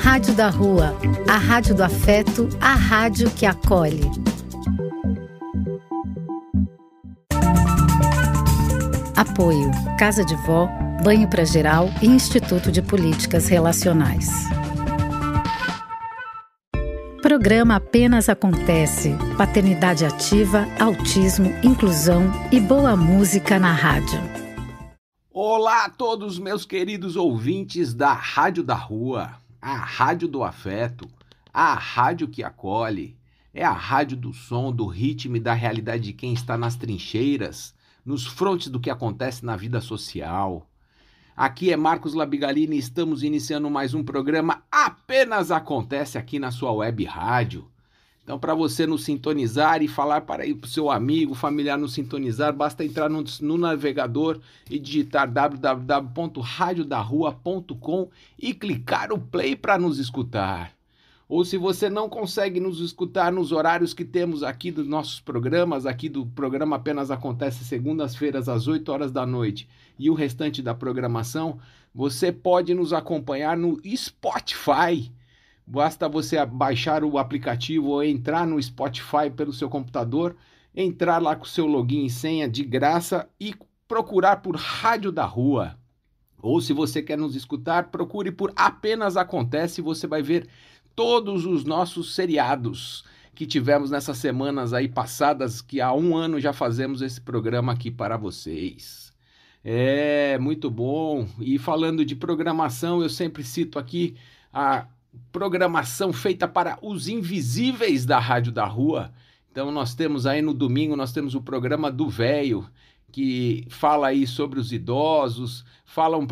Rádio da Rua, a rádio do afeto, a rádio que acolhe. Apoio, Casa de Vó, Banho para Geral e Instituto de Políticas Relacionais. Programa Apenas Acontece. Paternidade ativa, autismo, inclusão e boa música na rádio. Olá a todos meus queridos ouvintes da Rádio da Rua, a rádio do afeto, a rádio que acolhe. É a rádio do som, do ritmo e da realidade de quem está nas trincheiras, nos frontes do que acontece na vida social. Aqui é Marcos Labigalini e estamos iniciando mais um programa Apenas Acontece aqui na sua web rádio. Então, para você nos sintonizar e falar para o seu amigo, familiar nos sintonizar, basta entrar no navegador e digitar www.radiodarrua.com e clicar o play para nos escutar. Ou se você não consegue nos escutar nos horários que temos aqui dos nossos programas, aqui do programa Apenas Acontece segundas-feiras às 8 horas da noite e o restante da programação, você pode nos acompanhar no Spotify. Basta você baixar o aplicativo ou entrar no Spotify pelo seu computador, entrar lá com o seu login e senha de graça e procurar por Rádio da Rua. Ou se você quer nos escutar, procure por Apenas Acontece e você vai ver todos os nossos seriados que tivemos nessas semanas aí passadas, que há um ano já fazemos esse programa aqui para vocês. É, muito bom. E falando de programação, eu sempre cito aqui a programação feita para os invisíveis da Rádio da Rua. Então nós temos aí no domingo, nós temos o programa do Véio, que fala aí sobre os idosos,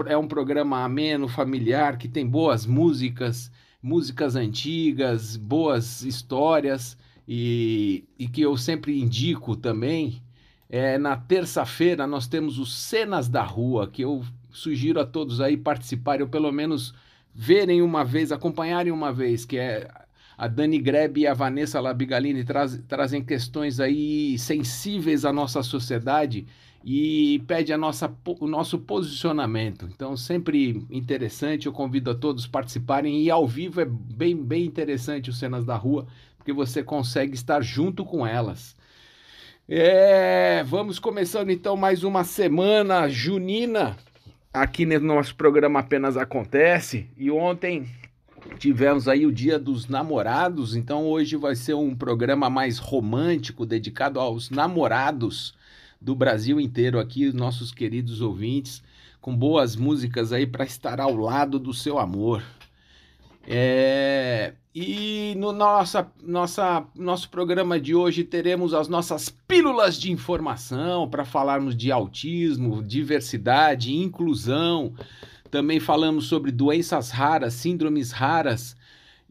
é um programa ameno, familiar, que tem boas músicas antigas, boas histórias e que eu sempre indico também. Na terça-feira nós temos os Cenas da Rua, que eu sugiro a todos aí participarem ou pelo menos verem uma vez, acompanharem uma vez, que é a Dani Grebe e a Vanessa Labigalini trazem questões aí sensíveis à nossa sociedade e pede o nosso posicionamento. Então, sempre interessante, eu convido a todos participarem, e ao vivo é bem, bem interessante o Cenas da Rua, porque você consegue estar junto com elas. Vamos começando então mais uma semana junina, aqui no nosso programa Apenas Acontece, e ontem tivemos aí o Dia dos Namorados, então hoje vai ser um programa mais romântico, dedicado aos namorados do Brasil inteiro aqui, nossos queridos ouvintes, com boas músicas aí para estar ao lado do seu amor. E no nosso programa de hoje teremos as nossas pílulas de informação para falarmos de autismo, diversidade, inclusão. Também falamos sobre doenças raras, síndromes raras,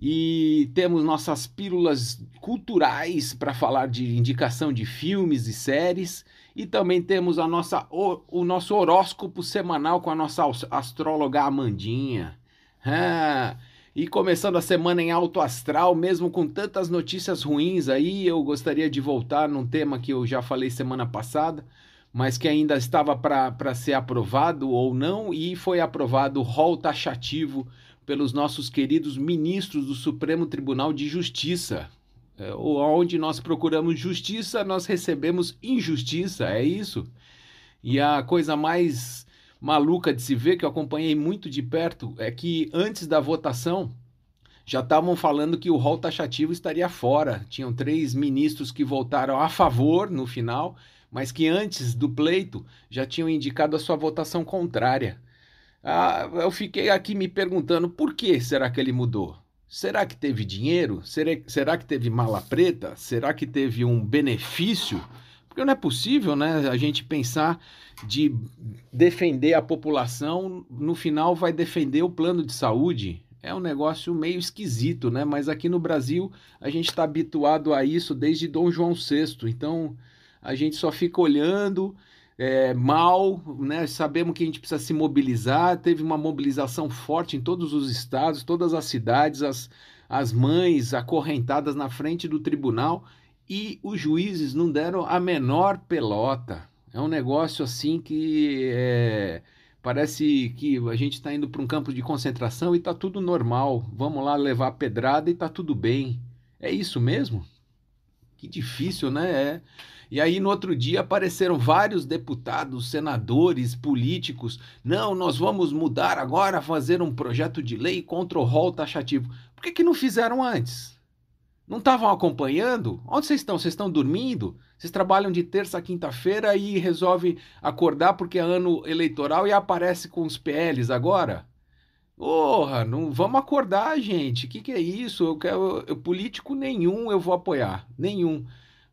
e temos nossas pílulas culturais para falar de indicação de filmes e séries, e também temos o nosso horóscopo semanal com a nossa astróloga Amandinha. E começando a semana em alto astral, mesmo com tantas notícias ruins aí, eu gostaria de voltar num tema que eu já falei semana passada, mas que ainda estava para ser aprovado ou não, e foi aprovado o rol taxativo pelos nossos queridos ministros do Supremo Tribunal de Justiça. Onde nós procuramos justiça, nós recebemos injustiça, é isso? E a coisa mais maluca de se ver, que eu acompanhei muito de perto, é que antes da votação já estavam falando que o rol taxativo estaria fora. Tinham 3 ministros que votaram a favor no final, mas que antes do pleito já tinham indicado a sua votação contrária. Eu fiquei aqui me perguntando, por que será que ele mudou? Será que teve dinheiro? Será que teve mala preta? Será que teve um benefício? Porque não é possível, né, a gente pensar de defender a população, no final vai defender o plano de saúde. É um negócio meio esquisito, né? Mas aqui no Brasil a gente está habituado a isso desde Dom João VI, então a gente só fica olhando mal, né? Sabemos que a gente precisa se mobilizar, teve uma mobilização forte em todos os estados, todas as cidades, as mães acorrentadas na frente do tribunal, e os juízes não deram a menor pelota. É um negócio assim que Parece que a gente está indo para um campo de concentração e está tudo normal. Vamos lá levar pedrada e está tudo bem. É isso mesmo? Que difícil, né? É. E aí, no outro dia, apareceram vários deputados, senadores, políticos. Não, nós vamos mudar agora, fazer um projeto de lei contra o rol taxativo. Por que não fizeram antes? Não estavam acompanhando? Onde vocês estão? Vocês estão dormindo? Vocês trabalham de terça a quinta-feira e resolvem acordar porque é ano eleitoral e aparece com os PLs agora? Porra, não vamos acordar, gente. O que é isso? Eu político nenhum eu vou apoiar. Nenhum.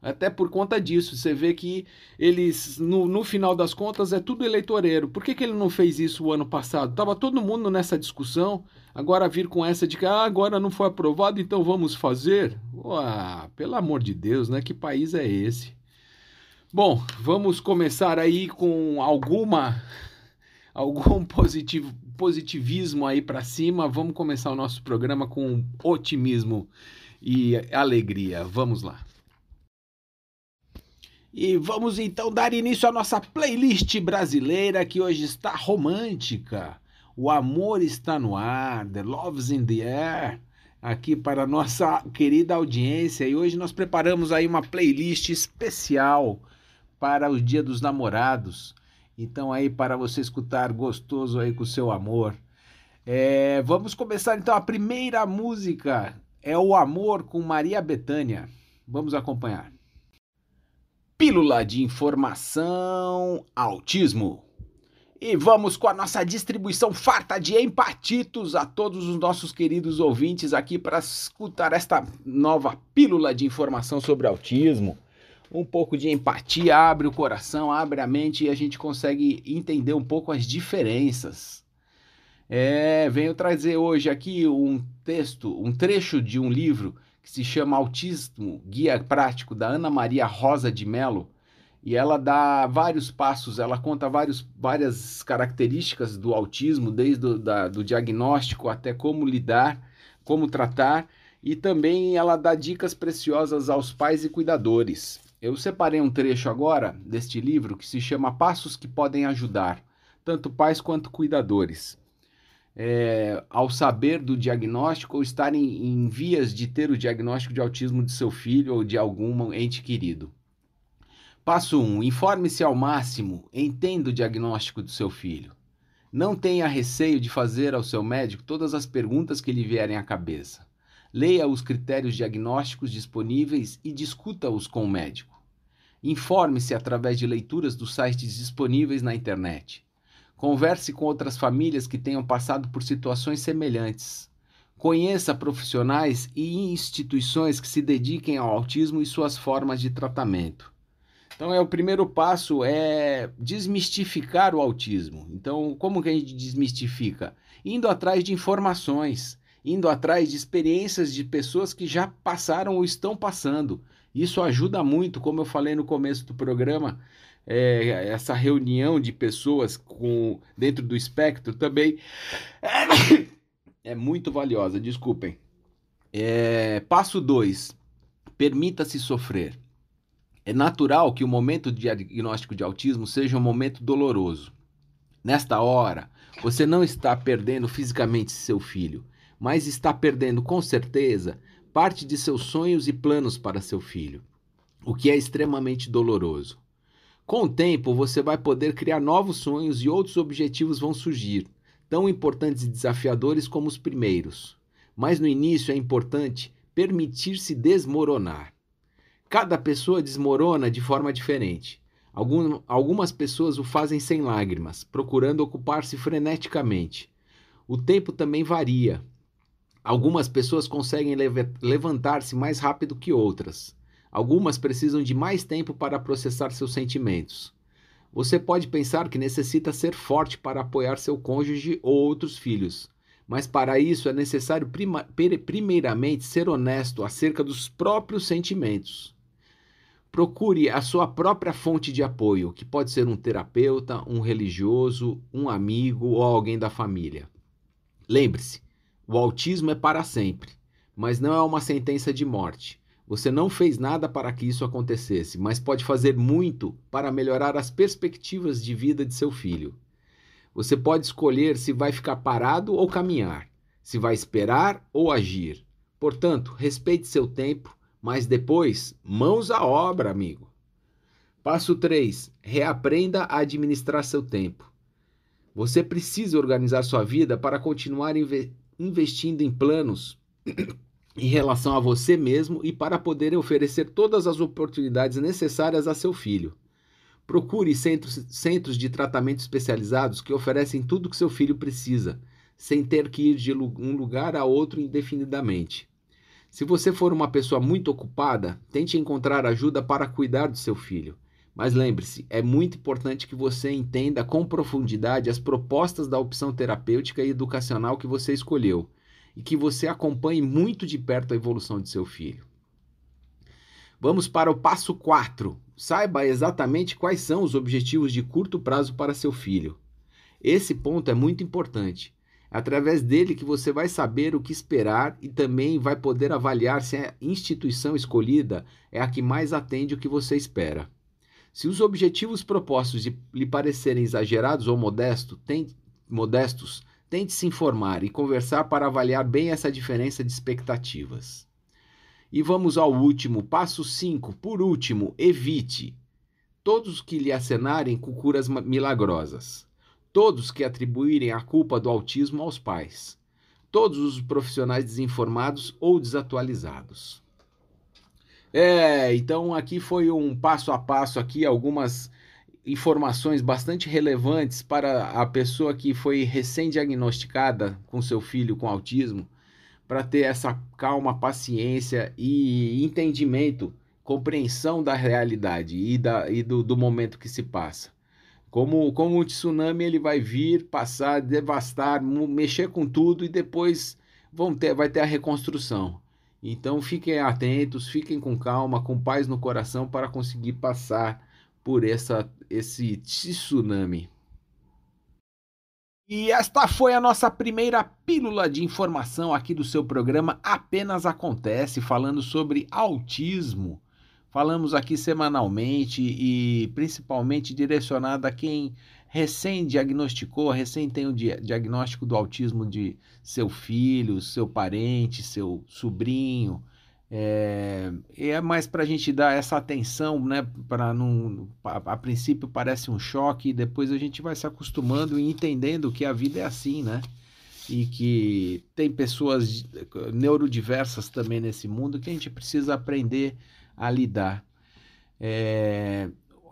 Até por conta disso, você vê que eles, no final das contas, é tudo eleitoreiro. Por que ele não fez isso o ano passado? Estava todo mundo nessa discussão, agora vir com essa de que agora não foi aprovado, então vamos fazer? Uau, pelo amor de Deus, né? Que país é esse? Bom, vamos começar aí com algum positivismo aí para cima. Vamos começar o nosso programa com otimismo e alegria. Vamos lá. E vamos então dar início à nossa playlist brasileira, que hoje está romântica. O amor está no ar, The Love's in the Air, aqui para a nossa querida audiência. E hoje nós preparamos aí uma playlist especial para o Dia dos Namorados. Então aí para você escutar gostoso aí com o seu amor. Vamos começar então a primeira música, é O Amor com Maria Bethânia. Vamos acompanhar. Pílula de informação, autismo. E vamos com a nossa distribuição farta de empatitos a todos os nossos queridos ouvintes aqui para escutar esta nova pílula de informação sobre autismo. Um pouco de empatia abre o coração, abre a mente e a gente consegue entender um pouco as diferenças. Venho trazer hoje aqui um trecho de um livro que se chama Autismo, Guia Prático, da Ana Maria Rosa de Mello, e ela dá vários passos, ela conta várias características do autismo, desde do diagnóstico até como lidar, como tratar, e também ela dá dicas preciosas aos pais e cuidadores. Eu separei um trecho agora deste livro que se chama Passos que Podem Ajudar, tanto pais quanto cuidadores. Ao saber do diagnóstico ou estar em vias de ter o diagnóstico de autismo de seu filho ou de algum ente querido. Passo 1. Informe-se ao máximo, entenda o diagnóstico do seu filho. Não tenha receio de fazer ao seu médico todas as perguntas que lhe vierem à cabeça. Leia os critérios diagnósticos disponíveis e discuta-os com o médico. Informe-se através de leituras dos sites disponíveis na internet. Converse com outras famílias que tenham passado por situações semelhantes. Conheça profissionais e instituições que se dediquem ao autismo e suas formas de tratamento. Então, o primeiro passo é desmistificar o autismo. Então, como que a gente desmistifica? Indo atrás de informações, indo atrás de experiências de pessoas que já passaram ou estão passando. Isso ajuda muito, como eu falei no começo do programa. Essa reunião de pessoas dentro do espectro também é muito valiosa, desculpem. Passo 2, permita-se sofrer. É natural que o momento de diagnóstico de autismo seja um momento doloroso. Nesta hora, você não está perdendo fisicamente seu filho, mas está perdendo com certeza parte de seus sonhos e planos para seu filho, o que é extremamente doloroso. Com o tempo, você vai poder criar novos sonhos e outros objetivos vão surgir, tão importantes e desafiadores como os primeiros. Mas no início é importante permitir-se desmoronar. Cada pessoa desmorona de forma diferente. Algumas pessoas o fazem sem lágrimas, procurando ocupar-se freneticamente. O tempo também varia. Algumas pessoas conseguem levantar-se mais rápido que outras. Algumas precisam de mais tempo para processar seus sentimentos. Você pode pensar que necessita ser forte para apoiar seu cônjuge ou outros filhos, mas para isso é necessário primeiramente ser honesto acerca dos próprios sentimentos. Procure a sua própria fonte de apoio, que pode ser um terapeuta, um religioso, um amigo ou alguém da família. Lembre-se, o autismo é para sempre, mas não é uma sentença de morte. Você não fez nada para que isso acontecesse, mas pode fazer muito para melhorar as perspectivas de vida de seu filho. Você pode escolher se vai ficar parado ou caminhar, se vai esperar ou agir. Portanto, respeite seu tempo, mas depois, mãos à obra, amigo. Passo 3. Reaprenda a administrar seu tempo. Você precisa organizar sua vida para continuar investindo em planos em relação a você mesmo e para poder oferecer todas as oportunidades necessárias a seu filho. Procure centros de tratamento especializados que oferecem tudo o que seu filho precisa, sem ter que ir de um lugar a outro indefinidamente. Se você for uma pessoa muito ocupada, tente encontrar ajuda para cuidar do seu filho. Mas lembre-se, é muito importante que você entenda com profundidade as propostas da opção terapêutica e educacional que você escolheu e que você acompanhe muito de perto a evolução de seu filho. Vamos para o passo 4. Saiba exatamente quais são os objetivos de curto prazo para seu filho. Esse ponto é muito importante. É através dele que você vai saber o que esperar e também vai poder avaliar se a instituição escolhida é a que mais atende o que você espera. Se os objetivos propostos lhe parecerem exagerados ou modestos, tente se informar e conversar para avaliar bem essa diferença de expectativas. E vamos ao último, passo 5. Por último, evite todos que lhe acenarem com curas milagrosas, todos que atribuírem a culpa do autismo aos pais, todos os profissionais desinformados ou desatualizados. Então aqui foi um passo a passo, aqui algumas informações bastante relevantes para a pessoa que foi recém-diagnosticada com seu filho com autismo, para ter essa calma, paciência e entendimento, compreensão da realidade e do momento que se passa. Como um tsunami, ele vai vir, passar, devastar, mexer com tudo e depois vai ter a reconstrução. Então, fiquem atentos, fiquem com calma, com paz no coração para conseguir passar por esse tsunami. E esta foi a nossa primeira pílula de informação aqui do seu programa Apenas Acontece, falando sobre autismo. Falamos aqui semanalmente e principalmente direcionada a quem recém tem o diagnóstico do autismo de seu filho, seu parente, seu sobrinho. É mais para a gente dar essa atenção, né? Para não, a princípio parece um choque e depois a gente vai se acostumando e entendendo que a vida é assim, né? E que tem pessoas neurodiversas também nesse mundo que a gente precisa aprender a lidar.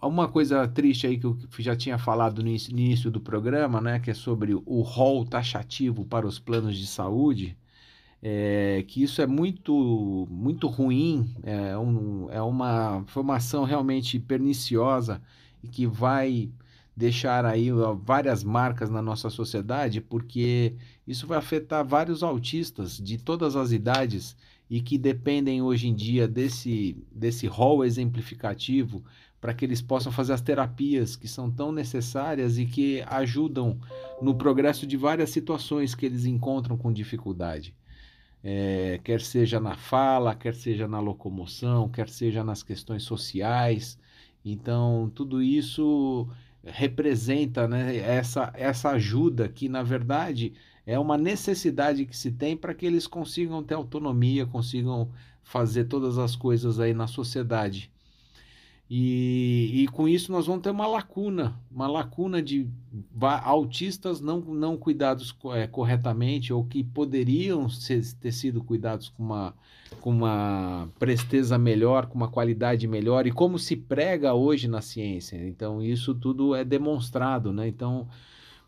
Uma coisa triste aí que eu já tinha falado no início do programa, né, que é sobre o rol taxativo para os planos de saúde, que isso é muito, muito ruim, é uma formação realmente perniciosa e que vai deixar aí várias marcas na nossa sociedade, porque isso vai afetar vários autistas de todas as idades e que dependem hoje em dia desse rol exemplificativo para que eles possam fazer as terapias que são tão necessárias e que ajudam no progresso de várias situações que eles encontram com dificuldade. Quer seja na fala, quer seja na locomoção, quer seja nas questões sociais. Então, tudo isso representa, né, essa ajuda que, na verdade, é uma necessidade que se tem para que eles consigam ter autonomia, consigam fazer todas as coisas aí na sociedade. E com isso nós vamos ter uma lacuna de autistas não cuidados corretamente ou que poderiam ter sido cuidados com uma presteza melhor, com uma qualidade melhor e como se prega hoje na ciência. Então isso tudo é demonstrado, né? Então,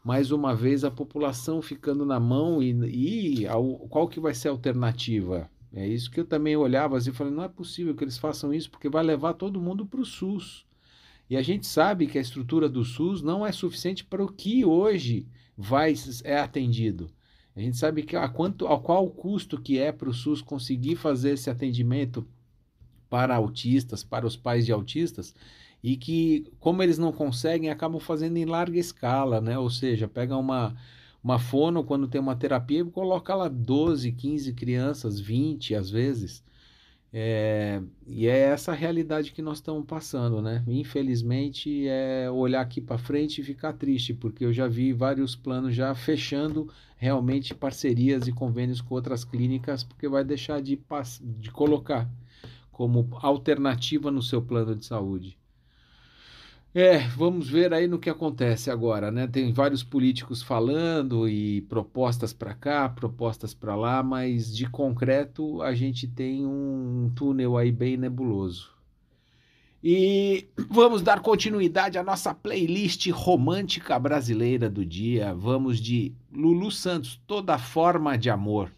mais uma vez, a população ficando na mão e qual que vai ser a alternativa? É isso que eu também olhava e falei, não é possível que eles façam isso, porque vai levar todo mundo para o SUS. E a gente sabe que a estrutura do SUS não é suficiente para o que hoje é atendido. A gente sabe que qual o custo que é para o SUS conseguir fazer esse atendimento para autistas, para os pais de autistas, e que, como eles não conseguem, acabam fazendo em larga escala, né? Ou seja, pega uma fono, quando tem uma terapia, coloca lá 12, 15 crianças, 20 às vezes, E é essa a realidade que nós estamos passando, né? Infelizmente, é olhar aqui para frente e ficar triste, porque eu já vi vários planos já fechando realmente parcerias e convênios com outras clínicas, porque vai deixar de colocar como alternativa no seu plano de saúde. Vamos ver aí no que acontece agora, né? Tem vários políticos falando e propostas para cá, propostas para lá, mas de concreto a gente tem um túnel aí bem nebuloso. E vamos dar continuidade à nossa playlist romântica brasileira do dia. Vamos de Lulu Santos, Toda Forma de Amor.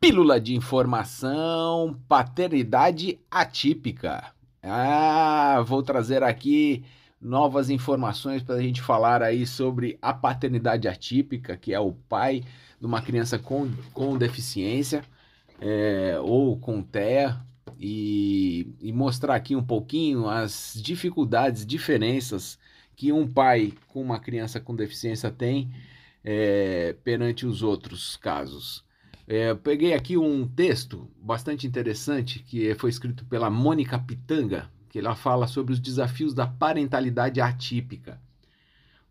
Pílula de informação, paternidade atípica. Vou trazer aqui novas informações para a gente falar aí sobre a paternidade atípica, que é o pai de uma criança com deficiência ou com TEA, e mostrar aqui um pouquinho as dificuldades, diferenças que um pai com uma criança com deficiência tem perante os outros casos. Peguei aqui um texto bastante interessante que foi escrito pela Mônica Pitanga, que ela fala sobre os desafios da parentalidade atípica.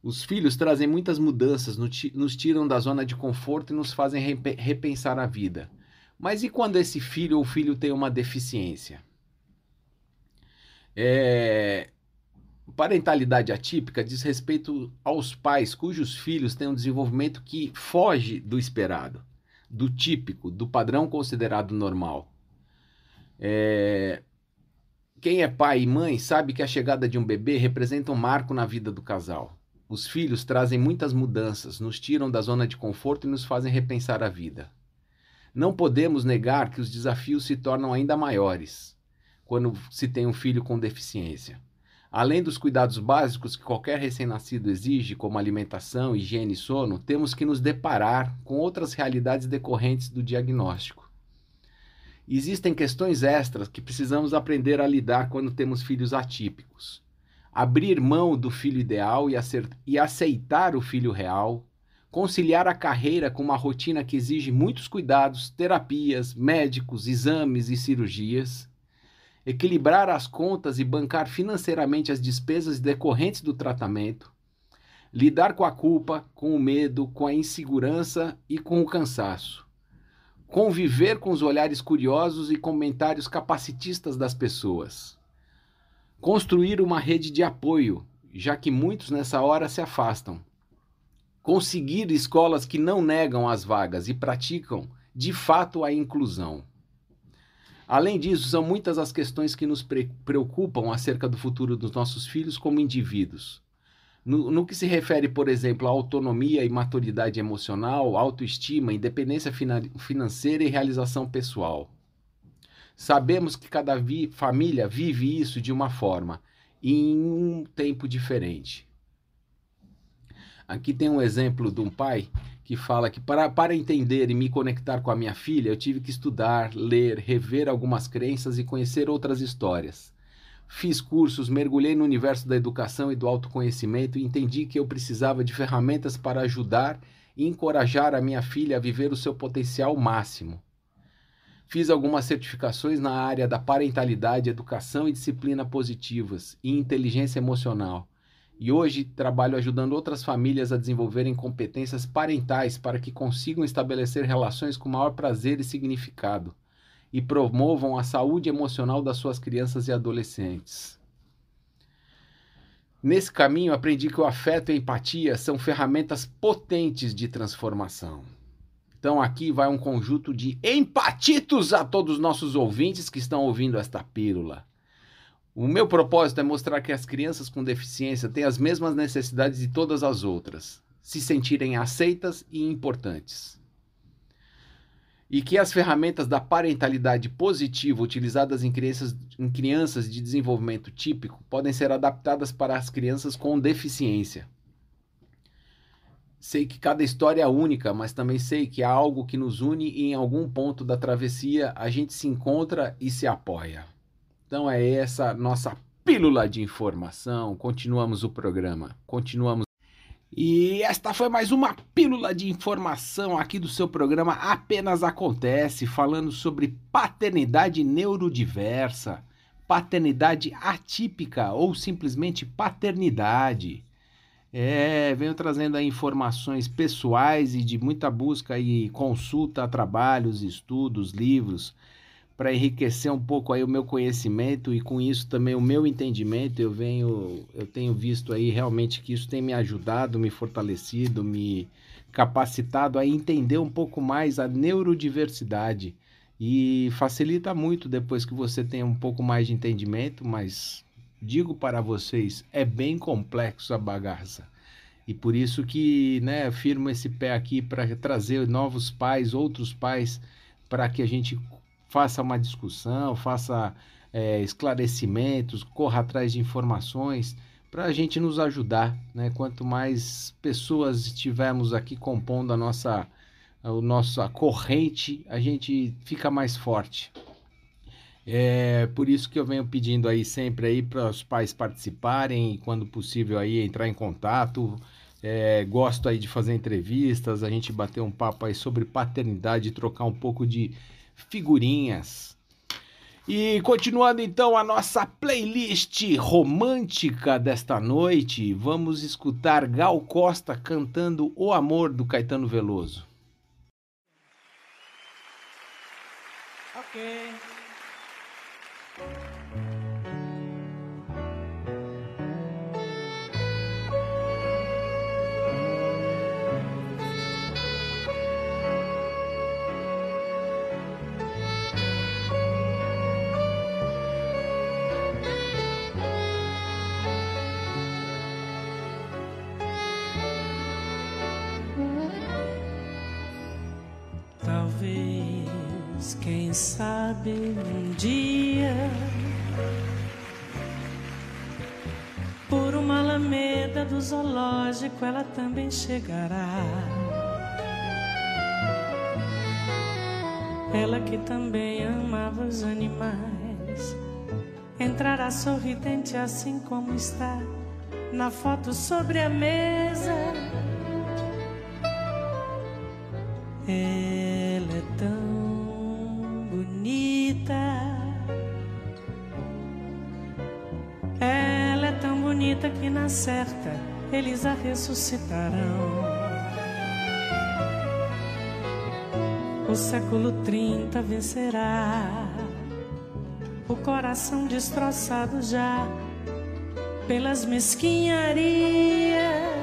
Os filhos trazem muitas mudanças, nos tiram da zona de conforto e nos fazem repensar a vida. Mas e quando esse filho ou filho tem uma deficiência? Parentalidade atípica diz respeito aos pais cujos filhos têm um desenvolvimento que foge do esperado, do típico, do padrão considerado normal. Quem é pai e mãe sabe que a chegada de um bebê representa um marco na vida do casal. Os filhos trazem muitas mudanças, nos tiram da zona de conforto e nos fazem repensar a vida. Não podemos negar que os desafios se tornam ainda maiores quando se tem um filho com deficiência. Além dos cuidados básicos que qualquer recém-nascido exige, como alimentação, higiene e sono, temos que nos deparar com outras realidades decorrentes do diagnóstico. Existem questões extras que precisamos aprender a lidar quando temos filhos atípicos. Abrir mão do filho ideal e aceitar o filho real, conciliar a carreira com uma rotina que exige muitos cuidados, terapias, médicos, exames e cirurgias. Equilibrar as contas e bancar financeiramente as despesas decorrentes do tratamento, lidar com a culpa, com o medo, com a insegurança e com o cansaço, conviver com os olhares curiosos e comentários capacitistas das pessoas, construir uma rede de apoio, já que muitos nessa hora se afastam, conseguir escolas que não negam as vagas e praticam, de fato, a inclusão. Além disso, são muitas as questões que nos preocupam acerca do futuro dos nossos filhos como indivíduos. No que se refere, por exemplo, à autonomia e maturidade emocional, autoestima, independência financeira e realização pessoal. Sabemos que cada família vive isso de uma forma, em um tempo diferente. Aqui tem um exemplo de um pai que fala que para entender e me conectar com a minha filha, eu tive que estudar, ler, rever algumas crenças e conhecer outras histórias. Fiz cursos, mergulhei no universo da educação e do autoconhecimento e entendi que eu precisava de ferramentas para ajudar e encorajar a minha filha a viver o seu potencial máximo. Fiz algumas certificações na área da parentalidade, educação e disciplina positivas e inteligência emocional. E hoje trabalho ajudando outras famílias a desenvolverem competências parentais para que consigam estabelecer relações com maior prazer e significado e promovam a saúde emocional das suas crianças e adolescentes. Nesse caminho, aprendi que o afeto e a empatia são ferramentas potentes de transformação. Então aqui vai um conjunto de empatitos a todos os nossos ouvintes que estão ouvindo esta pílula. O meu propósito é mostrar que as crianças com deficiência têm as mesmas necessidades de todas as outras, se sentirem aceitas e importantes. E que as ferramentas da parentalidade positiva utilizadas em crianças de desenvolvimento típico podem ser adaptadas para as crianças com deficiência. Sei que cada história é única, mas também sei que há algo que nos une e em algum ponto da travessia a gente se encontra e se apoia. Então é essa nossa pílula de informação, continuamos o programa, continuamos. E esta foi mais uma pílula de informação aqui do seu programa Apenas Acontece, falando sobre paternidade neurodiversa, paternidade atípica ou simplesmente paternidade. Venho trazendo aí informações pessoais e de muita busca e consulta, trabalhos, estudos, livros, para enriquecer um pouco aí o meu conhecimento e com isso também o meu entendimento. Eu tenho visto aí realmente que isso tem me ajudado, me fortalecido, me capacitado a entender um pouco mais a neurodiversidade e facilita muito depois que você tem um pouco mais de entendimento, mas digo para vocês, é bem complexo a bagaça. E por isso que, né, firmo esse pé aqui para trazer novos pais, outros pais, para que a gente faça uma discussão, faça esclarecimentos, corra atrás de informações para a gente nos ajudar, né? Quanto mais pessoas tivermos aqui compondo a nossa corrente, a gente fica mais forte. Por isso que eu venho pedindo aí sempre aí para os pais participarem e, quando possível, aí entrar em contato, Gosto aí de fazer entrevistas, a gente bater um papo aí sobre paternidade, trocar um pouco de figurinhas. E continuando então a nossa playlist romântica desta noite, vamos escutar Gal Costa cantando O Amor, do Caetano Veloso. Ok. Talvez, quem sabe, um dia, por uma alameda do zoológico ela também chegará. Ela que também amava os animais entrará sorridente assim como está na foto sobre a mesa. Ela é tão bonita, ela é tão bonita que na certa eles a ressuscitarão. O século 30 vencerá, o coração destroçado já pelas mesquinharias.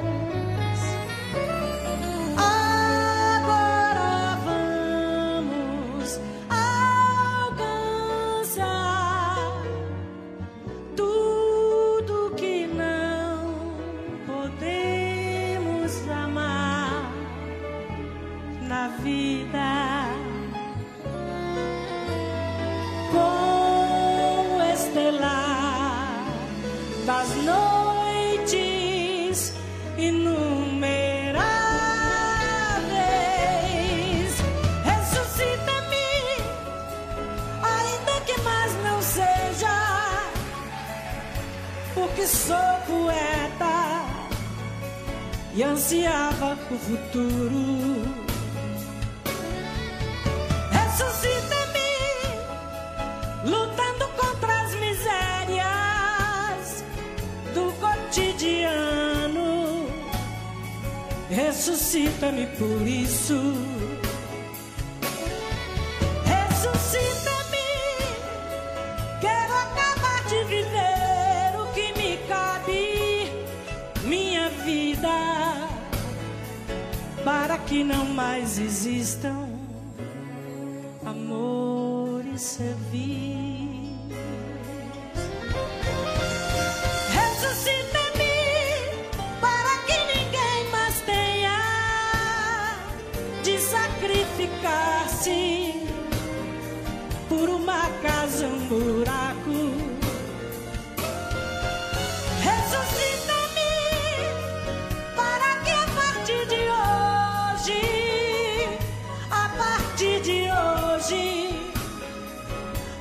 Ansiava o futuro. Ressuscita-me, lutando contra as misérias do cotidiano. Ressuscita-me por isso. Ressuscita-me, quero acabar de viver o que me cabe, minha vida, para que não mais existam amor e servir. Ressuscita-me, para que ninguém mais tenha de sacrificar-se por uma casa, um buraco.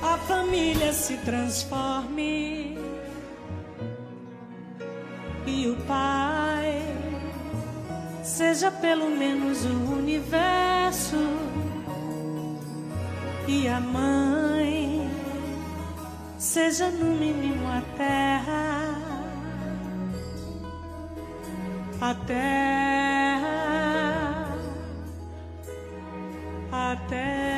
A família se transforme e o pai seja pelo menos o universo, e a mãe seja no mínimo a terra. A terra, a terra.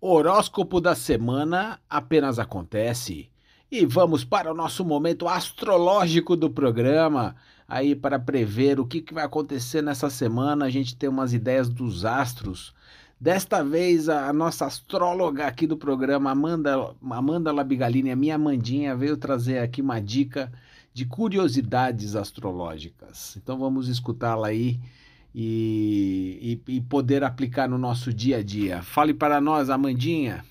Horóscopo da semana apenas acontece. E vamos para o nosso momento astrológico do programa, aí para prever o que vai acontecer nessa semana. A gente tem umas ideias dos astros. Desta vez a nossa astróloga aqui do programa, Amanda Labigalini, a minha Amandinha, veio trazer aqui uma dica de curiosidades astrológicas. Então vamos escutá-la aí e poder aplicar no nosso dia a dia. Fale para nós, Amandinha.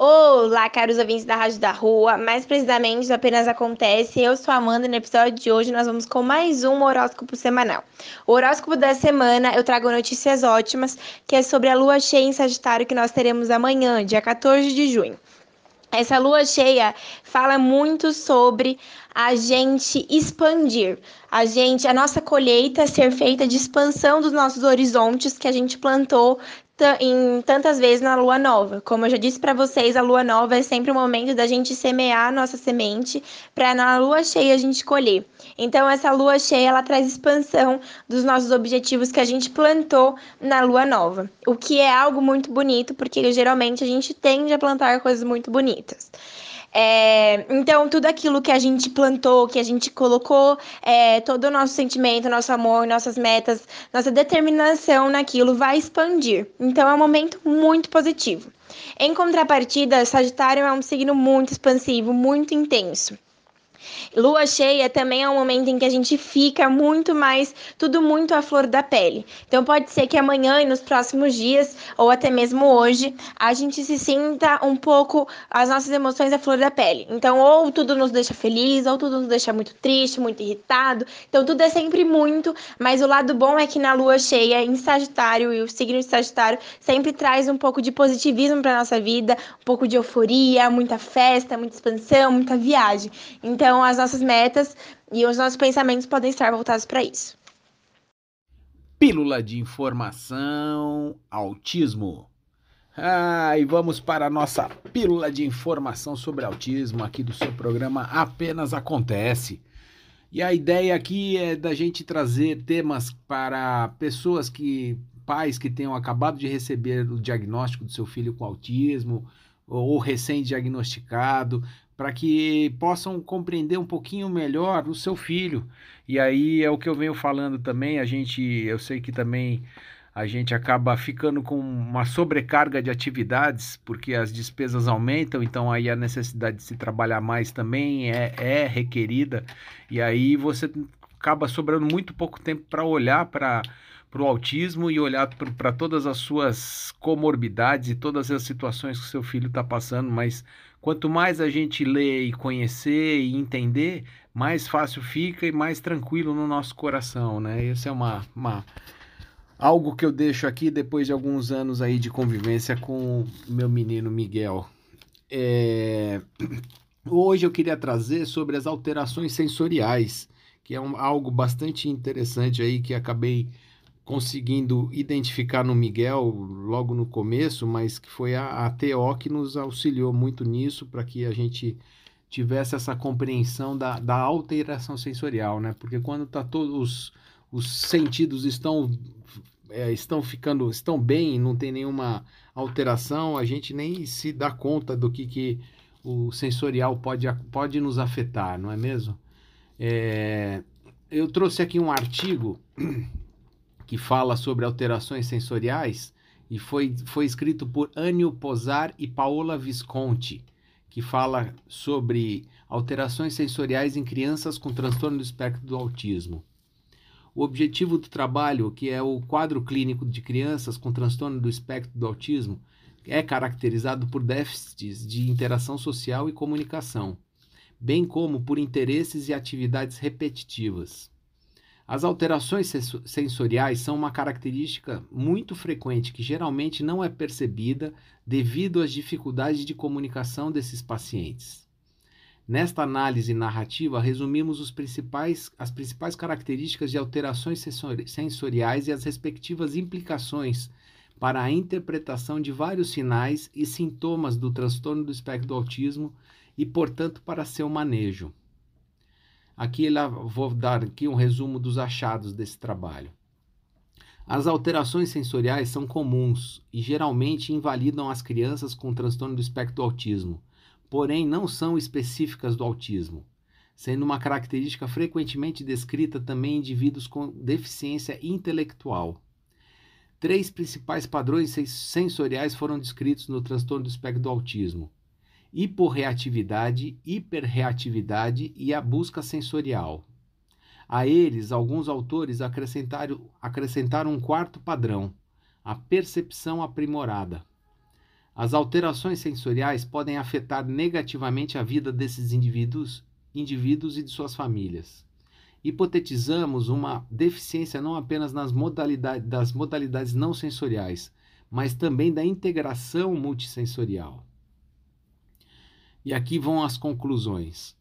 Olá, caros ouvintes da Rádio da Rua, mais precisamente do Apenas Acontece. Eu sou a Amanda e no episódio de hoje nós vamos com mais um horóscopo semanal. O horóscopo da semana eu trago notícias ótimas, que é sobre a lua cheia em Sagitário que nós teremos amanhã, dia 14 de junho. Essa lua cheia fala muito sobre a gente expandir, a nossa colheita ser feita de expansão dos nossos horizontes que a gente plantou em tantas vezes na lua nova. Como eu já disse para vocês, a lua nova é sempre o momento da gente semear a nossa semente para na lua cheia a gente colher. Então essa lua cheia, ela traz expansão dos nossos objetivos que a gente plantou na lua nova, o que é algo muito bonito, porque geralmente a gente tende a plantar coisas muito bonitas. Então tudo aquilo que a gente plantou, que a gente colocou, todo o nosso sentimento, nosso amor, nossas metas, nossa determinação naquilo vai expandir. Então é um momento muito positivo. Em contrapartida, Sagitário é um signo muito expansivo, muito intenso. Lua cheia também é um momento em que a gente fica muito mais, tudo muito à flor da pele. Então pode ser que amanhã e nos próximos dias, ou até mesmo hoje, a gente se sinta um pouco as nossas emoções à flor da pele. Então ou tudo nos deixa feliz, ou tudo nos deixa muito triste, muito irritado. Então tudo é sempre muito, mas o lado bom é que na lua cheia em Sagitário, e o signo de Sagitário sempre traz um pouco de positivismo para nossa vida, um pouco de euforia, muita festa, muita expansão, muita viagem. Então as nossas metas e os nossos pensamentos podem estar voltados para isso. Pílula de informação, autismo. E vamos para a nossa pílula de informação sobre autismo aqui do seu programa Apenas Acontece. E a ideia aqui é da gente trazer temas para pessoas que, pais que tenham acabado de receber o diagnóstico do seu filho com autismo ou recém-diagnosticado, para que possam compreender um pouquinho melhor o seu filho. E aí é o que eu venho falando também, eu sei que também a gente acaba ficando com uma sobrecarga de atividades, porque as despesas aumentam, então aí a necessidade de se trabalhar mais também é requerida, e aí você acaba sobrando muito pouco tempo para olhar para o autismo e olhar para todas as suas comorbidades e todas as situações que o seu filho está passando, mas quanto mais a gente lê e conhecer e entender, mais fácil fica e mais tranquilo no nosso coração, né? Esse é algo que eu deixo aqui depois de alguns anos aí de convivência com o meu menino Miguel. Hoje eu queria trazer sobre as alterações sensoriais, que é algo bastante interessante aí que acabei conseguindo identificar no Miguel logo no começo, mas que foi a TO que nos auxiliou muito nisso para que a gente tivesse essa compreensão da alteração sensorial, né? Porque quando todos os sentidos estão bem e não tem nenhuma alteração, a gente nem se dá conta do que o sensorial pode nos afetar, não é mesmo? Eu trouxe aqui um artigo que fala sobre alterações sensoriais, e foi escrito por Anil Posar e Paola Visconti, que fala sobre alterações sensoriais em crianças com transtorno do espectro do autismo. O objetivo do trabalho, que é o quadro clínico de crianças com transtorno do espectro do autismo, é caracterizado por déficits de interação social e comunicação, bem como por interesses e atividades repetitivas. As alterações sensoriais são uma característica muito frequente que geralmente não é percebida devido às dificuldades de comunicação desses pacientes. Nesta análise narrativa, resumimos as principais características de alterações sensoriais e as respectivas implicações para a interpretação de vários sinais e sintomas do transtorno do espectro do autismo e, portanto, para seu manejo. Aqui vou dar aqui um resumo dos achados desse trabalho. As alterações sensoriais são comuns e geralmente invalidam as crianças com transtorno do espectro do autismo, porém não são específicas do autismo, sendo uma característica frequentemente descrita também em indivíduos com deficiência intelectual. 3 principais padrões sensoriais foram descritos no transtorno do espectro do autismo: hiporreatividade, hiperreatividade e a busca sensorial. A eles, alguns autores acrescentaram um quarto padrão, a percepção aprimorada. As alterações sensoriais podem afetar negativamente a vida desses indivíduos e de suas famílias. Hipotetizamos uma deficiência não apenas das modalidades não sensoriais, mas também da integração multissensorial. E aqui vão as conclusões.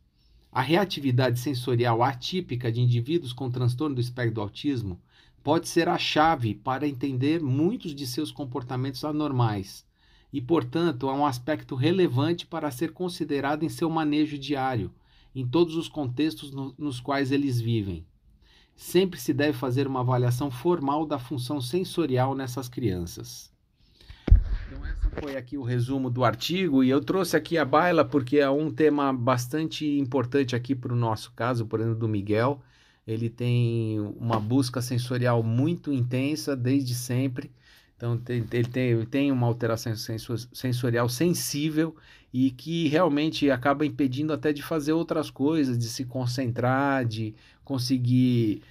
A reatividade sensorial atípica de indivíduos com transtorno do espectro do autismo pode ser a chave para entender muitos de seus comportamentos anormais e, portanto, é um aspecto relevante para ser considerado em seu manejo diário, em todos os contextos nos quais eles vivem. Sempre se deve fazer uma avaliação formal da função sensorial nessas crianças. Então, esse foi aqui o resumo do artigo, e eu trouxe aqui a baila porque é um tema bastante importante aqui para o nosso caso, por exemplo, do Miguel. Ele tem uma busca sensorial muito intensa desde sempre. Então, ele tem uma alteração sensorial sensível e que realmente acaba impedindo até de fazer outras coisas, de se concentrar, de conseguir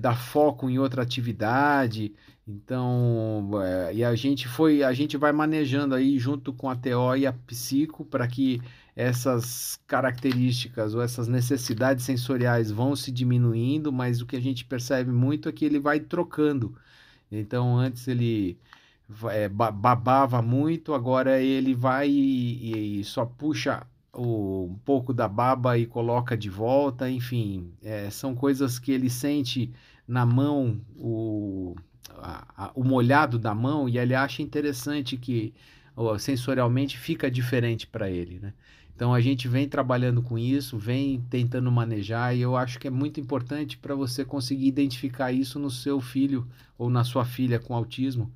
dar foco em outra atividade. Então, e a gente vai manejando aí junto com a TO e a psico para que essas características ou essas necessidades sensoriais vão se diminuindo, mas o que a gente percebe muito é que ele vai trocando. Então, antes ele babava muito, agora ele vai e só puxa um pouco da baba e coloca de volta. Enfim, são coisas que ele sente na mão, o molhado da mão, e ele acha interessante que sensorialmente fica diferente para ele, né? Então, a gente vem trabalhando com isso, vem tentando manejar, e eu acho que é muito importante para você conseguir identificar isso no seu filho ou na sua filha com autismo,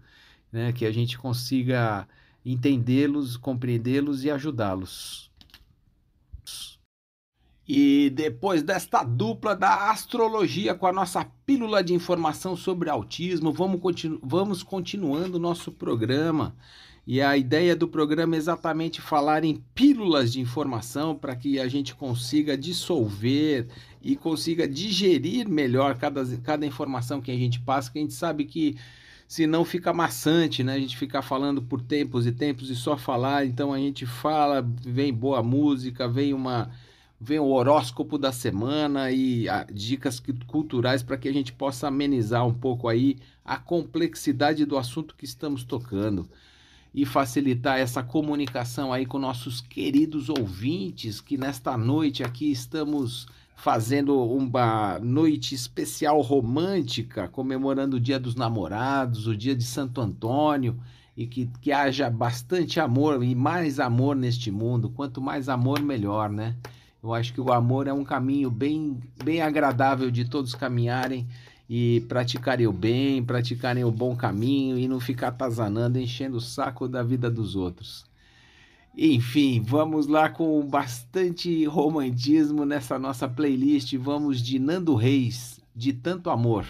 né? Que a gente consiga entendê-los, compreendê-los e ajudá-los. E depois desta dupla da astrologia com a nossa pílula de informação sobre autismo, vamos continuando o nosso programa. E a ideia do programa é exatamente falar em pílulas de informação para que a gente consiga dissolver e consiga digerir melhor cada informação que a gente passa, que a gente sabe que se não fica maçante, né? A gente fica falando por tempos e tempos e só falar. Então a gente fala, vem boa música, vem o horóscopo da semana e dicas culturais para que a gente possa amenizar um pouco aí a complexidade do assunto que estamos tocando e facilitar essa comunicação aí com nossos queridos ouvintes, que nesta noite aqui estamos fazendo uma noite especial romântica, comemorando o Dia dos Namorados, o Dia de Santo Antônio, e que haja bastante amor e mais amor neste mundo. Quanto mais amor, melhor, né? Eu acho que o amor é um caminho bem, bem agradável de todos caminharem, e praticarem o bem, praticarem o bom caminho e não ficar atazanando, enchendo o saco da vida dos outros. Enfim, vamos lá com bastante romantismo nessa nossa playlist. Vamos de Nando Reis, De Tanto Amor.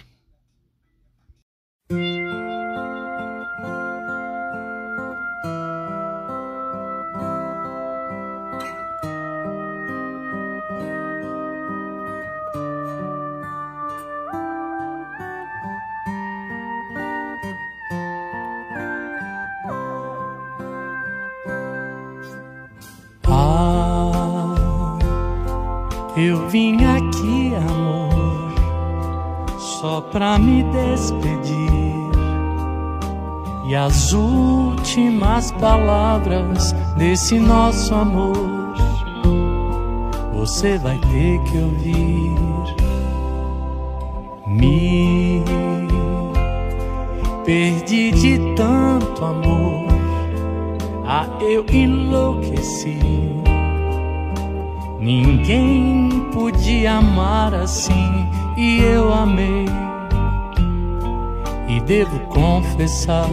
Eu vim aqui, amor, só pra me despedir, e as últimas palavras desse nosso amor você vai ter que ouvir. Me perdi de tanto amor, eu enlouqueci. Ninguém podia amar assim, e eu amei. E devo confessar,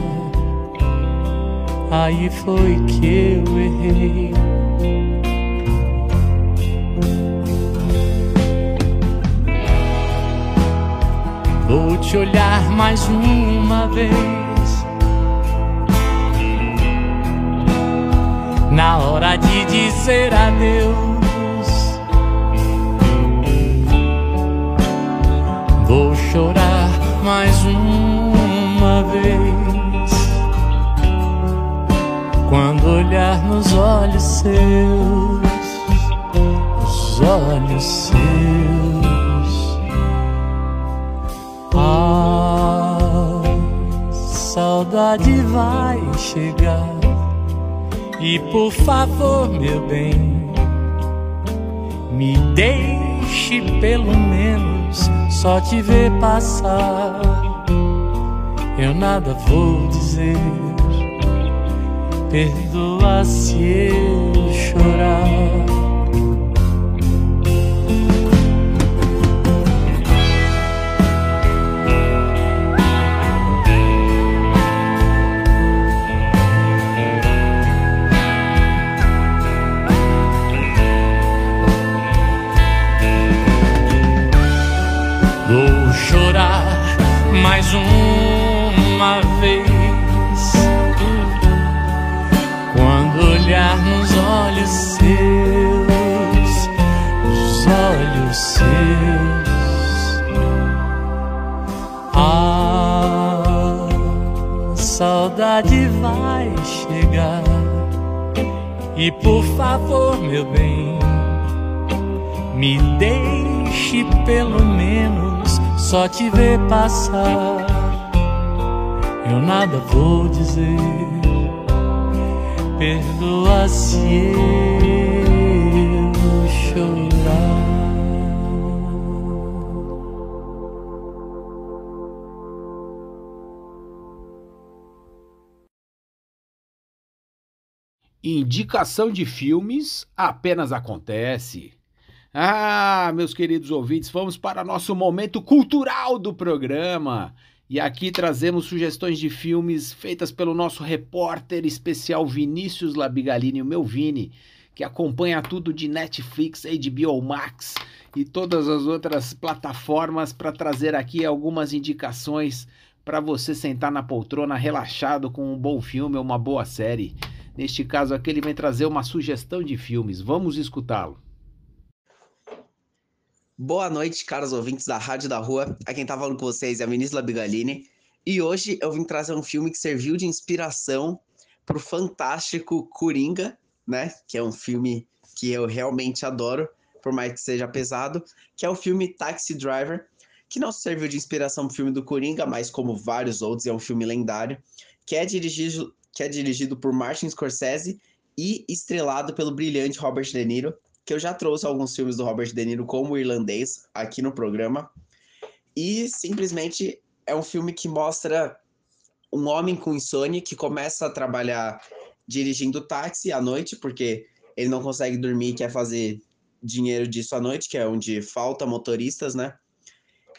aí foi que eu errei. Vou te olhar mais uma vez, na hora de dizer adeus. Vou chorar mais uma vez, quando seus, os olhos seus. A saudade vai chegar. E por favor, meu bem, me deixe pelo menos só te ver passar. Eu nada vou dizer, perdoa se eu chorar. Vou chorar mais uma vez quando olhar nos olhos seus, os olhos seus. A saudade vai chegar. E por favor, meu bem, me deixe pelo menos só te ver passar. Eu nada vou dizer, perdoa se eu chorar. Indicação de filmes apenas acontece. Ah, meus queridos ouvintes, vamos para nosso momento cultural do programa. E aqui trazemos sugestões de filmes feitas pelo nosso repórter especial Vinícius Labigalini, o meu Vini, que acompanha tudo de Netflix, HBO Max e todas as outras plataformas para trazer aqui algumas indicações para você sentar na poltrona relaxado com um bom filme ou uma boa série. Neste caso aqui ele vem trazer uma sugestão de filmes. Vamos escutá-lo. Boa noite, caros ouvintes da Rádio da Rua. Aqui quem tá falando com vocês é a Vinícius Labigalini. E hoje eu vim trazer um filme que serviu de inspiração pro fantástico Coringa, né? Que é um filme que eu realmente adoro, por mais que seja pesado. Que é o filme Taxi Driver, que não serviu de inspiração pro filme do Coringa, mas como vários outros, é um filme lendário. Que é dirigido por Martin Scorsese e estrelado pelo brilhante Robert De Niro. Que eu já trouxe alguns filmes do Robert De Niro como irlandês aqui no programa. E simplesmente é um filme que mostra um homem com insônia que começa a trabalhar dirigindo táxi à noite, porque ele não consegue dormir e quer fazer dinheiro disso à noite, que é onde falta motoristas, né?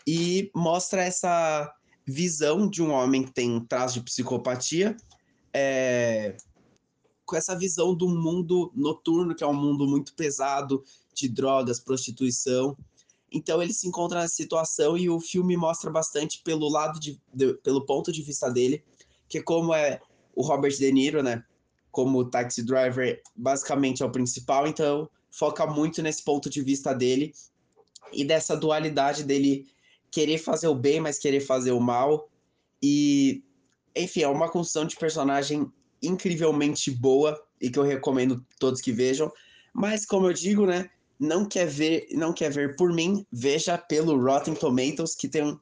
E mostra essa visão de um homem que tem traço de psicopatia, com essa visão do mundo noturno, que é um mundo muito pesado, de drogas, prostituição. Então ele se encontra nessa situação e o filme mostra bastante pelo ponto de vista dele, que como é o Robert De Niro, né? Como o Taxi Driver basicamente é o principal, então foca muito nesse ponto de vista dele e dessa dualidade dele querer fazer o bem, mas querer fazer o mal. E, enfim, é uma construção de personagem incrivelmente boa e que eu recomendo todos que vejam, mas como eu digo, né, não quer ver por mim, veja pelo Rotten Tomatoes, que tem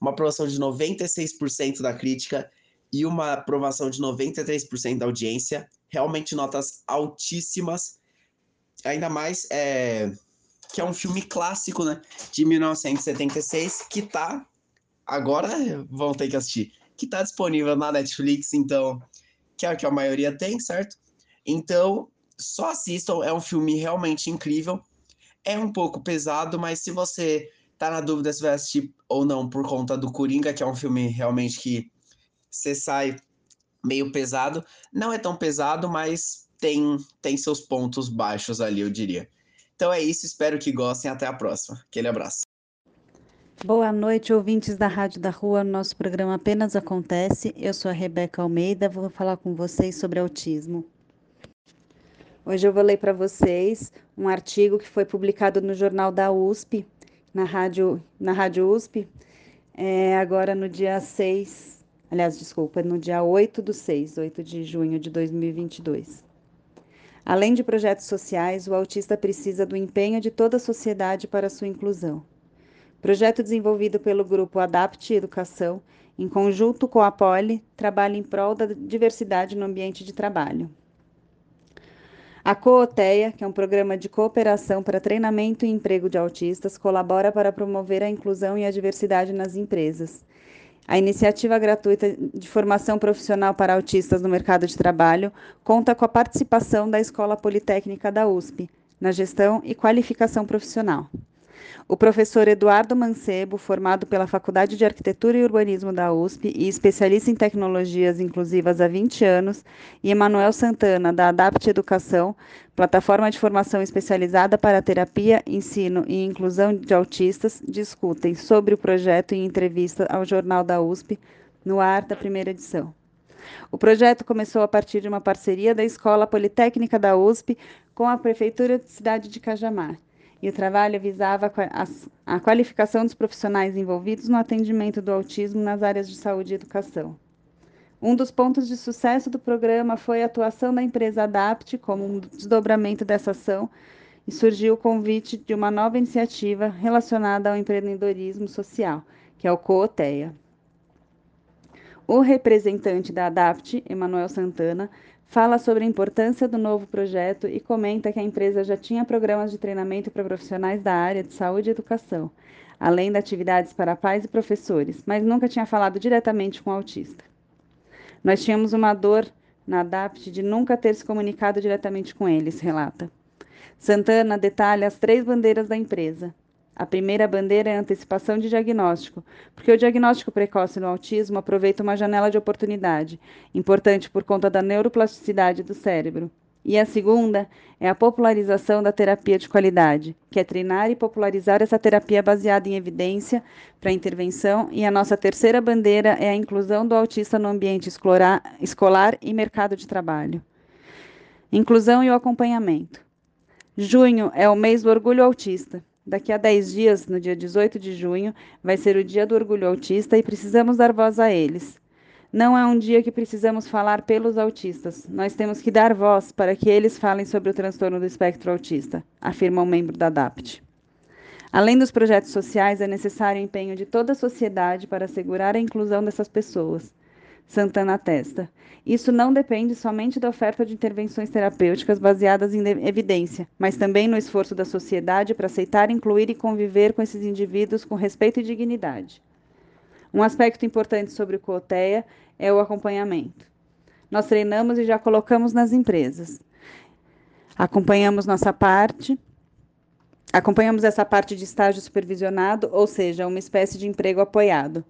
uma aprovação de 96% da crítica e uma aprovação de 93% da audiência, realmente notas altíssimas, ainda mais que é um filme clássico, né, de 1976, que tá, agora vão ter que assistir, que tá disponível na Netflix, então... que é o que a maioria tem, certo? Então, só assistam, é um filme realmente incrível, é um pouco pesado, mas se você tá na dúvida se vai assistir ou não por conta do Coringa, que é um filme realmente que você sai meio pesado, não é tão pesado, mas tem seus pontos baixos ali, eu diria. Então é isso, espero que gostem, até a próxima. Aquele abraço. Boa noite, ouvintes da Rádio da Rua, nosso programa Apenas Acontece. Eu sou a Rebeca Almeida, vou falar com vocês sobre autismo. Hoje eu vou ler para vocês um artigo que foi publicado no Jornal da USP, na Rádio USP, agora no dia 6, aliás, desculpa, no dia 8 de junho de 2022. Além de projetos sociais, o autista precisa do empenho de toda a sociedade para sua inclusão. Projeto desenvolvido pelo Grupo Adapt Educação, em conjunto com a Poli, trabalha em prol da diversidade no ambiente de trabalho. A COOTEA, que é um programa de cooperação para treinamento e emprego de autistas, colabora para promover a inclusão e a diversidade nas empresas. A iniciativa gratuita de formação profissional para autistas no mercado de trabalho conta com a participação da Escola Politécnica da USP, na gestão e qualificação profissional. O professor Eduardo Mancebo, formado pela Faculdade de Arquitetura e Urbanismo da USP e especialista em tecnologias inclusivas há 20 anos, e Emanuel Santana, da Adapt Educação, plataforma de formação especializada para terapia, ensino e inclusão de autistas, discutem sobre o projeto em entrevista ao Jornal da USP, no ar da primeira edição. O projeto começou a partir de uma parceria da Escola Politécnica da USP com a Prefeitura da cidade de Cajamar. E o trabalho visava a qualificação dos profissionais envolvidos no atendimento do autismo nas áreas de saúde e educação. Um dos pontos de sucesso do programa foi a atuação da empresa Adapt como um desdobramento dessa ação e surgiu o convite de uma nova iniciativa relacionada ao empreendedorismo social, que é o COOTEA. O representante da Adapt, Emanuel Santana, fala sobre a importância do novo projeto e comenta que a empresa já tinha programas de treinamento para profissionais da área de saúde e educação, além de atividades para pais e professores, mas nunca tinha falado diretamente com o autista. Nós tínhamos uma dor na Adapt de nunca ter se comunicado diretamente com eles, relata. Santana detalha as 3 bandeiras da empresa. A primeira bandeira é a antecipação de diagnóstico, porque o diagnóstico precoce no autismo aproveita uma janela de oportunidade, importante por conta da neuroplasticidade do cérebro. E a segunda é a popularização da terapia de qualidade, que é treinar e popularizar essa terapia baseada em evidência para intervenção. E a nossa terceira bandeira é a inclusão do autista no ambiente escolar e mercado de trabalho. Inclusão e o acompanhamento. Junho é o mês do orgulho autista. Daqui a 10 dias, no dia 18 de junho, vai ser o Dia do Orgulho Autista e precisamos dar voz a eles. Não é um dia que precisamos falar pelos autistas. Nós temos que dar voz para que eles falem sobre o transtorno do espectro autista, afirma um membro da Adapt. Além dos projetos sociais, é necessário o empenho de toda a sociedade para assegurar a inclusão dessas pessoas. Santana atesta. Isso não depende somente da oferta de intervenções terapêuticas baseadas em evidência, mas também no esforço da sociedade para aceitar, incluir e conviver com esses indivíduos com respeito e dignidade. Um aspecto importante sobre o COOTEA é o acompanhamento. Nós treinamos e já colocamos nas empresas. Acompanhamos essa parte de estágio supervisionado, ou seja, uma espécie de emprego apoiado.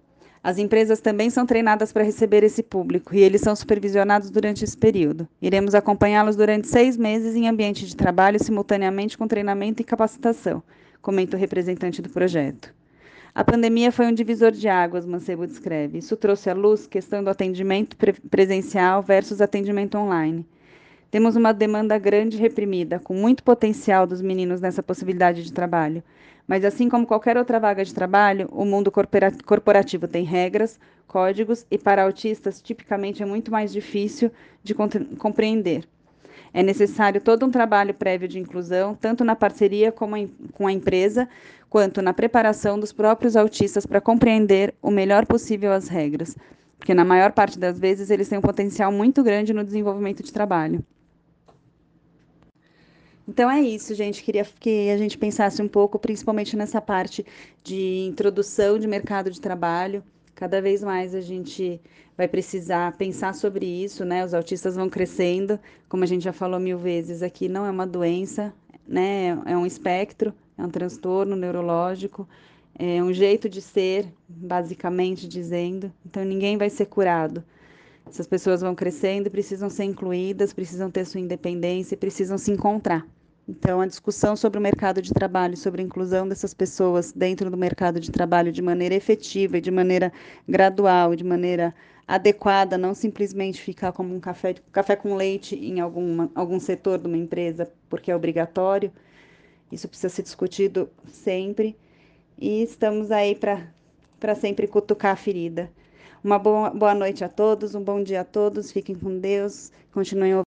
As empresas também são treinadas para receber esse público e eles são supervisionados durante esse período. Iremos acompanhá-los durante 6 meses em ambiente de trabalho, simultaneamente com treinamento e capacitação, comenta o representante do projeto. A pandemia foi um divisor de águas, Mancebo descreve. Isso trouxe à luz questão do atendimento presencial versus atendimento online. Temos uma demanda grande e reprimida, com muito potencial dos meninos nessa possibilidade de trabalho. Mas assim como qualquer outra vaga de trabalho, o mundo corporativo tem regras, códigos e para autistas tipicamente é muito mais difícil de compreender. É necessário todo um trabalho prévio de inclusão, tanto na parceria com a empresa, quanto na preparação dos próprios autistas para compreender o melhor possível as regras, porque na maior parte das vezes eles têm um potencial muito grande no desenvolvimento de trabalho. Então é isso, gente. Queria que a gente pensasse um pouco, principalmente nessa parte de introdução de mercado de trabalho. Cada vez mais a gente vai precisar pensar sobre isso, né? Os autistas vão crescendo, como a gente já falou 1000 vezes aqui, não é uma doença, né? É um espectro, é um transtorno neurológico, é um jeito de ser, basicamente dizendo. Então ninguém vai ser curado. Essas pessoas vão crescendo, precisam ser incluídas, precisam ter sua independência e precisam se encontrar. Então, a discussão sobre o mercado de trabalho, sobre a inclusão dessas pessoas dentro do mercado de trabalho de maneira efetiva, de maneira gradual, de maneira adequada, não simplesmente ficar como um café com leite em algum setor de uma empresa, porque é obrigatório. Isso precisa ser discutido sempre. E estamos aí para sempre cutucar a ferida. Uma boa noite a todos, um bom dia a todos, fiquem com Deus, continuem ouvindo.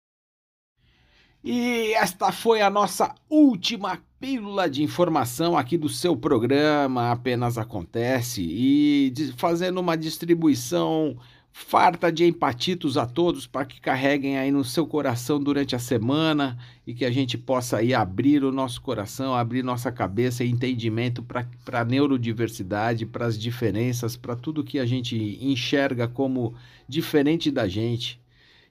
E esta foi a nossa última pílula de informação aqui do seu programa Apenas Acontece, e fazendo uma distribuição farta de empatitos a todos para que carreguem aí no seu coração durante a semana e que a gente possa aí abrir o nosso coração, abrir nossa cabeça e entendimento para a neurodiversidade, para as diferenças, para tudo que a gente enxerga como diferente da gente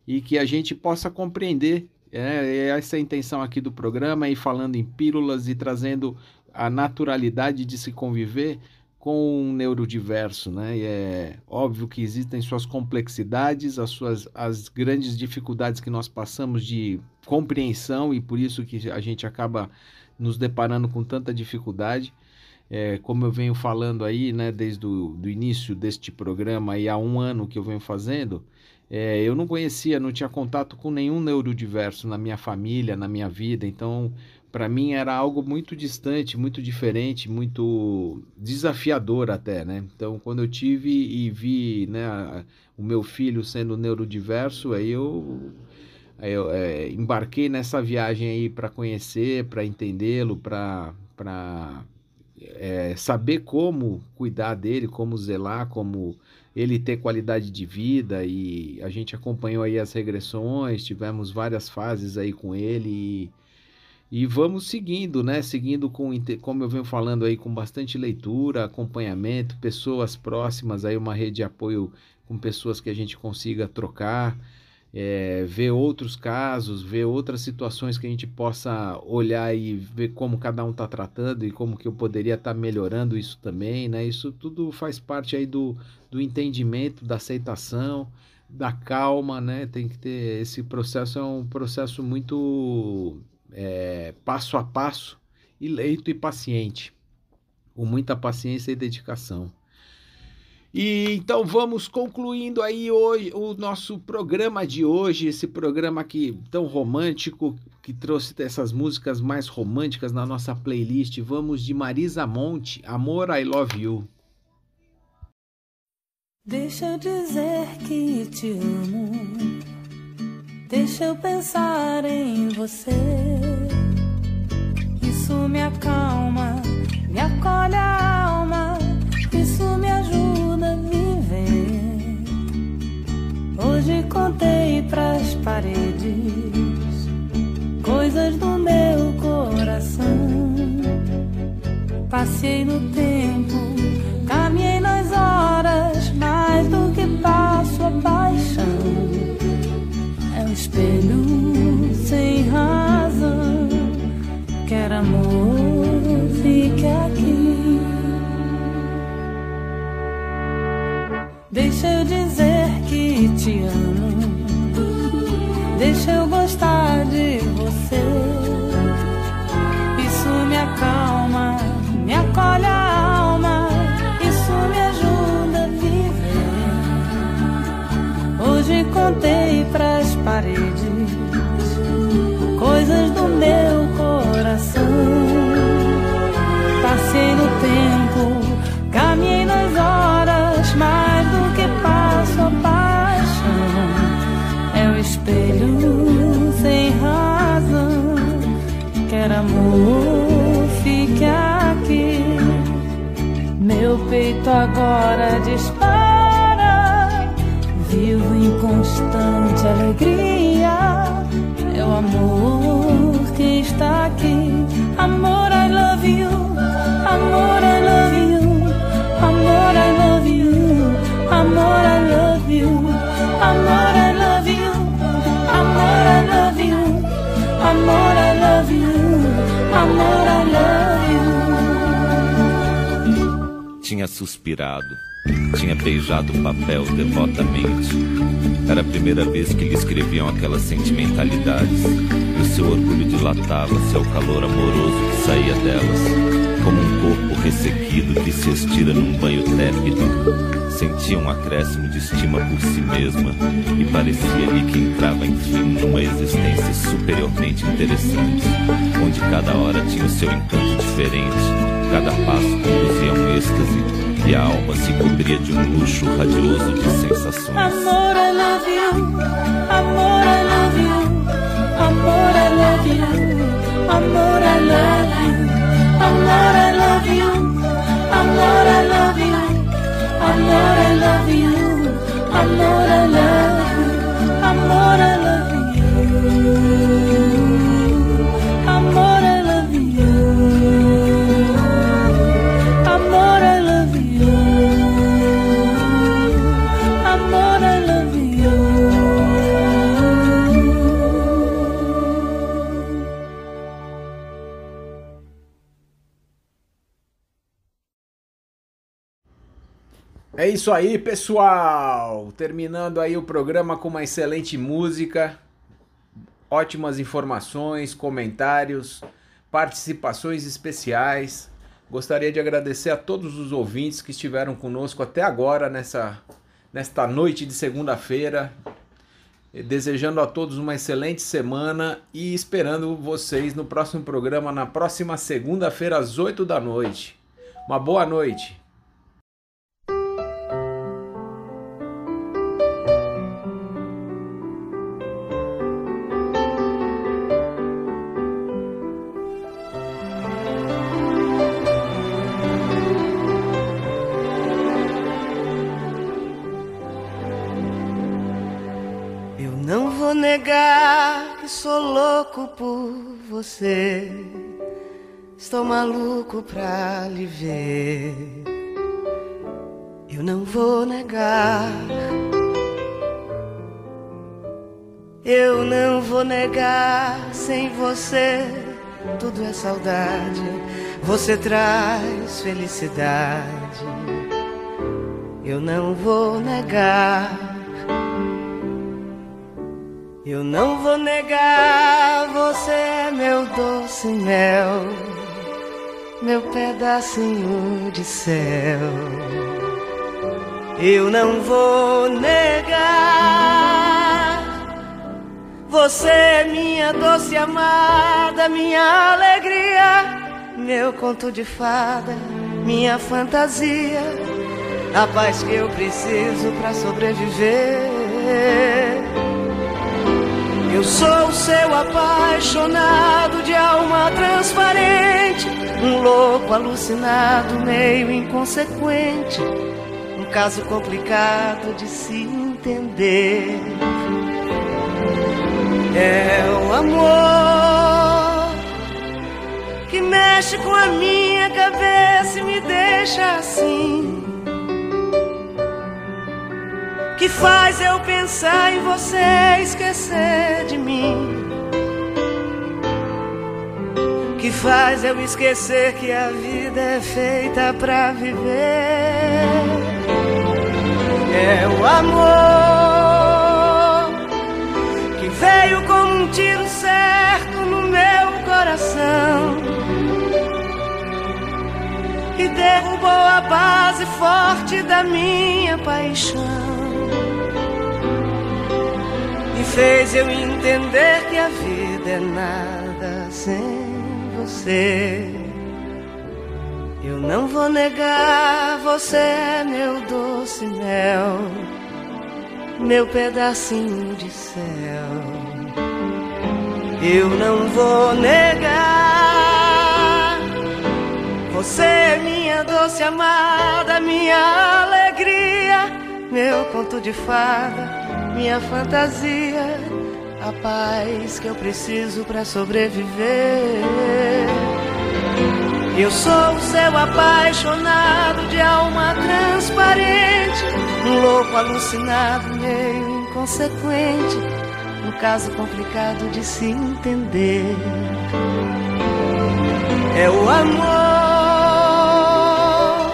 e que a gente possa compreender. Essa é a intenção aqui do programa, e falando em pílulas e trazendo a naturalidade de se conviver com um neurodiverso, né? E é óbvio que existem suas complexidades, as grandes dificuldades que nós passamos de compreensão, e por isso que a gente acaba nos deparando com tanta dificuldade. Como eu venho falando aí, né, desde do início deste programa, e há um ano que eu venho fazendo, eu não conhecia, não tinha contato com nenhum neurodiverso na minha família, na minha vida, então para mim era algo muito distante, muito diferente, muito desafiador até, né? Então quando eu tive e vi, né, o meu filho sendo neurodiverso, aí eu embarquei nessa viagem aí para conhecer, para entendê-lo, para saber como cuidar dele, como zelar, como ele ter qualidade de vida. E a gente acompanhou aí as regressões, tivemos várias fases aí com ele e vamos seguindo, né? Seguindo com, como eu venho falando aí, com bastante leitura, acompanhamento, pessoas próximas, aí uma rede de apoio com pessoas que a gente consiga trocar, ver outros casos, ver outras situações que a gente possa olhar e ver como cada um está tratando e como que eu poderia estar melhorando isso também, né? Isso tudo faz parte aí do entendimento, da aceitação, da calma, né? Tem que ter esse processo, é um processo muito passo a passo, e lento e paciente, com muita paciência e dedicação. E então vamos concluindo aí hoje o nosso programa de hoje, esse programa aqui tão romântico, que trouxe essas músicas mais românticas na nossa playlist. Vamos de Marisa Monte, Amor, I Love You. Deixa eu dizer que te amo, deixa eu pensar em você, isso me acalma, me acolhe a alma, isso me ajuda a viver. Hoje contei pras paredes coisas do meu coração, passei no tempo, caminhei nas horas, mais do que passo a paixão. É um espelho sem razão, quer amor, fique aqui. Deixa eu dizer que te amo, deixa eu gostar de você, isso me acalma, me acolhe a alma, isso me ajuda a viver. Hoje contei pras paredes coisas do meu coração, passei no tempo, caminhei nas horas, mais do que passo a paixão. É o espelho sem razão, quer amor, fique aqui. Meu peito agora dispara, vivo em constante alegria. É o amor que está aqui. Amor, I love you. Amor, I love you. Amor, I love you. Amor, I love you. Amor, I love you. Amor, I love you. Amor, I love you. Amor, I love you. Tinha suspirado, tinha beijado o papel devotamente. Era a primeira vez que lhe escreviam aquelas sentimentalidades, e o seu orgulho dilatava-se ao calor amoroso que saía delas, como um corpo ressequido que se estira num banho tépido. Sentia um acréscimo de estima por si mesma, e parecia-lhe que entrava enfim numa existência superiormente interessante, onde cada hora tinha o seu encanto diferente, cada passo conduzia a um êxtase, e a alma se cobria de um luxo radioso de sensações. Amor, I love you. Amor, I love you. Amor, Amor, I love you. Amor, I love you. Amor, I love you. Amor, I love you. Amor, I love you. Amor, I love you. Amor, I love you. Amor, I love you. Amor, I love you. Amor, I love you. É isso aí, pessoal! Terminando aí o programa com uma excelente música, ótimas informações, comentários, participações especiais. Gostaria de agradecer a todos os ouvintes que estiveram conosco até agora, nesta noite de segunda-feira. Desejando a todos uma excelente semana e esperando vocês no próximo programa, na próxima segunda-feira, às 8 da noite. Uma boa noite! Sou louco por você, estou maluco pra lhe ver. Eu não vou negar, eu não vou negar. Sem você tudo é saudade, você traz felicidade. Eu não vou negar, eu não vou negar, você é meu doce mel, meu pedacinho de céu. Eu não vou negar, você é minha doce amada, minha alegria, meu conto de fada, minha fantasia, a paz que eu preciso pra sobreviver. Eu sou seu apaixonado de alma transparente, um louco alucinado, meio inconsequente, um caso complicado de se entender. É o amor que mexe com a minha cabeça e me deixa assim, que faz eu pensar em você, esquecer de mim, que faz eu esquecer que a vida é feita pra viver. É o amor que veio como um tiro certo no meu coração, que derrubou a base forte da minha paixão e fez eu entender que a vida é nada sem você. Eu não vou negar, você é meu doce mel, meu pedacinho de céu. Eu não vou negar, você é minha doce amada, minha alegria, meu conto de fada, minha fantasia, a paz que eu preciso pra sobreviver. Eu sou o seu apaixonado de alma transparente, um louco alucinado, meio inconsequente, um caso complicado de se entender. É o amor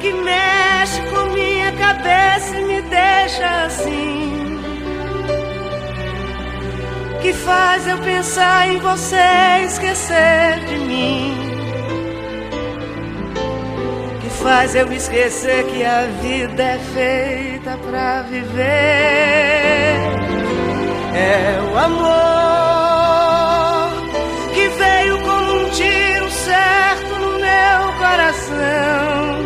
que mexe com minha cabeça e me deixa assim, que faz eu pensar em você, esquecer de mim, que faz eu esquecer que a vida é feita pra viver. É o amor que veio como um tiro certo no meu coração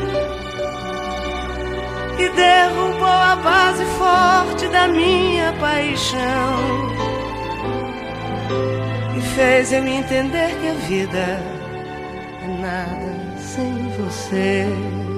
e derrubou a base forte da minha paixão e fez eu entender que a vida é nada sem você.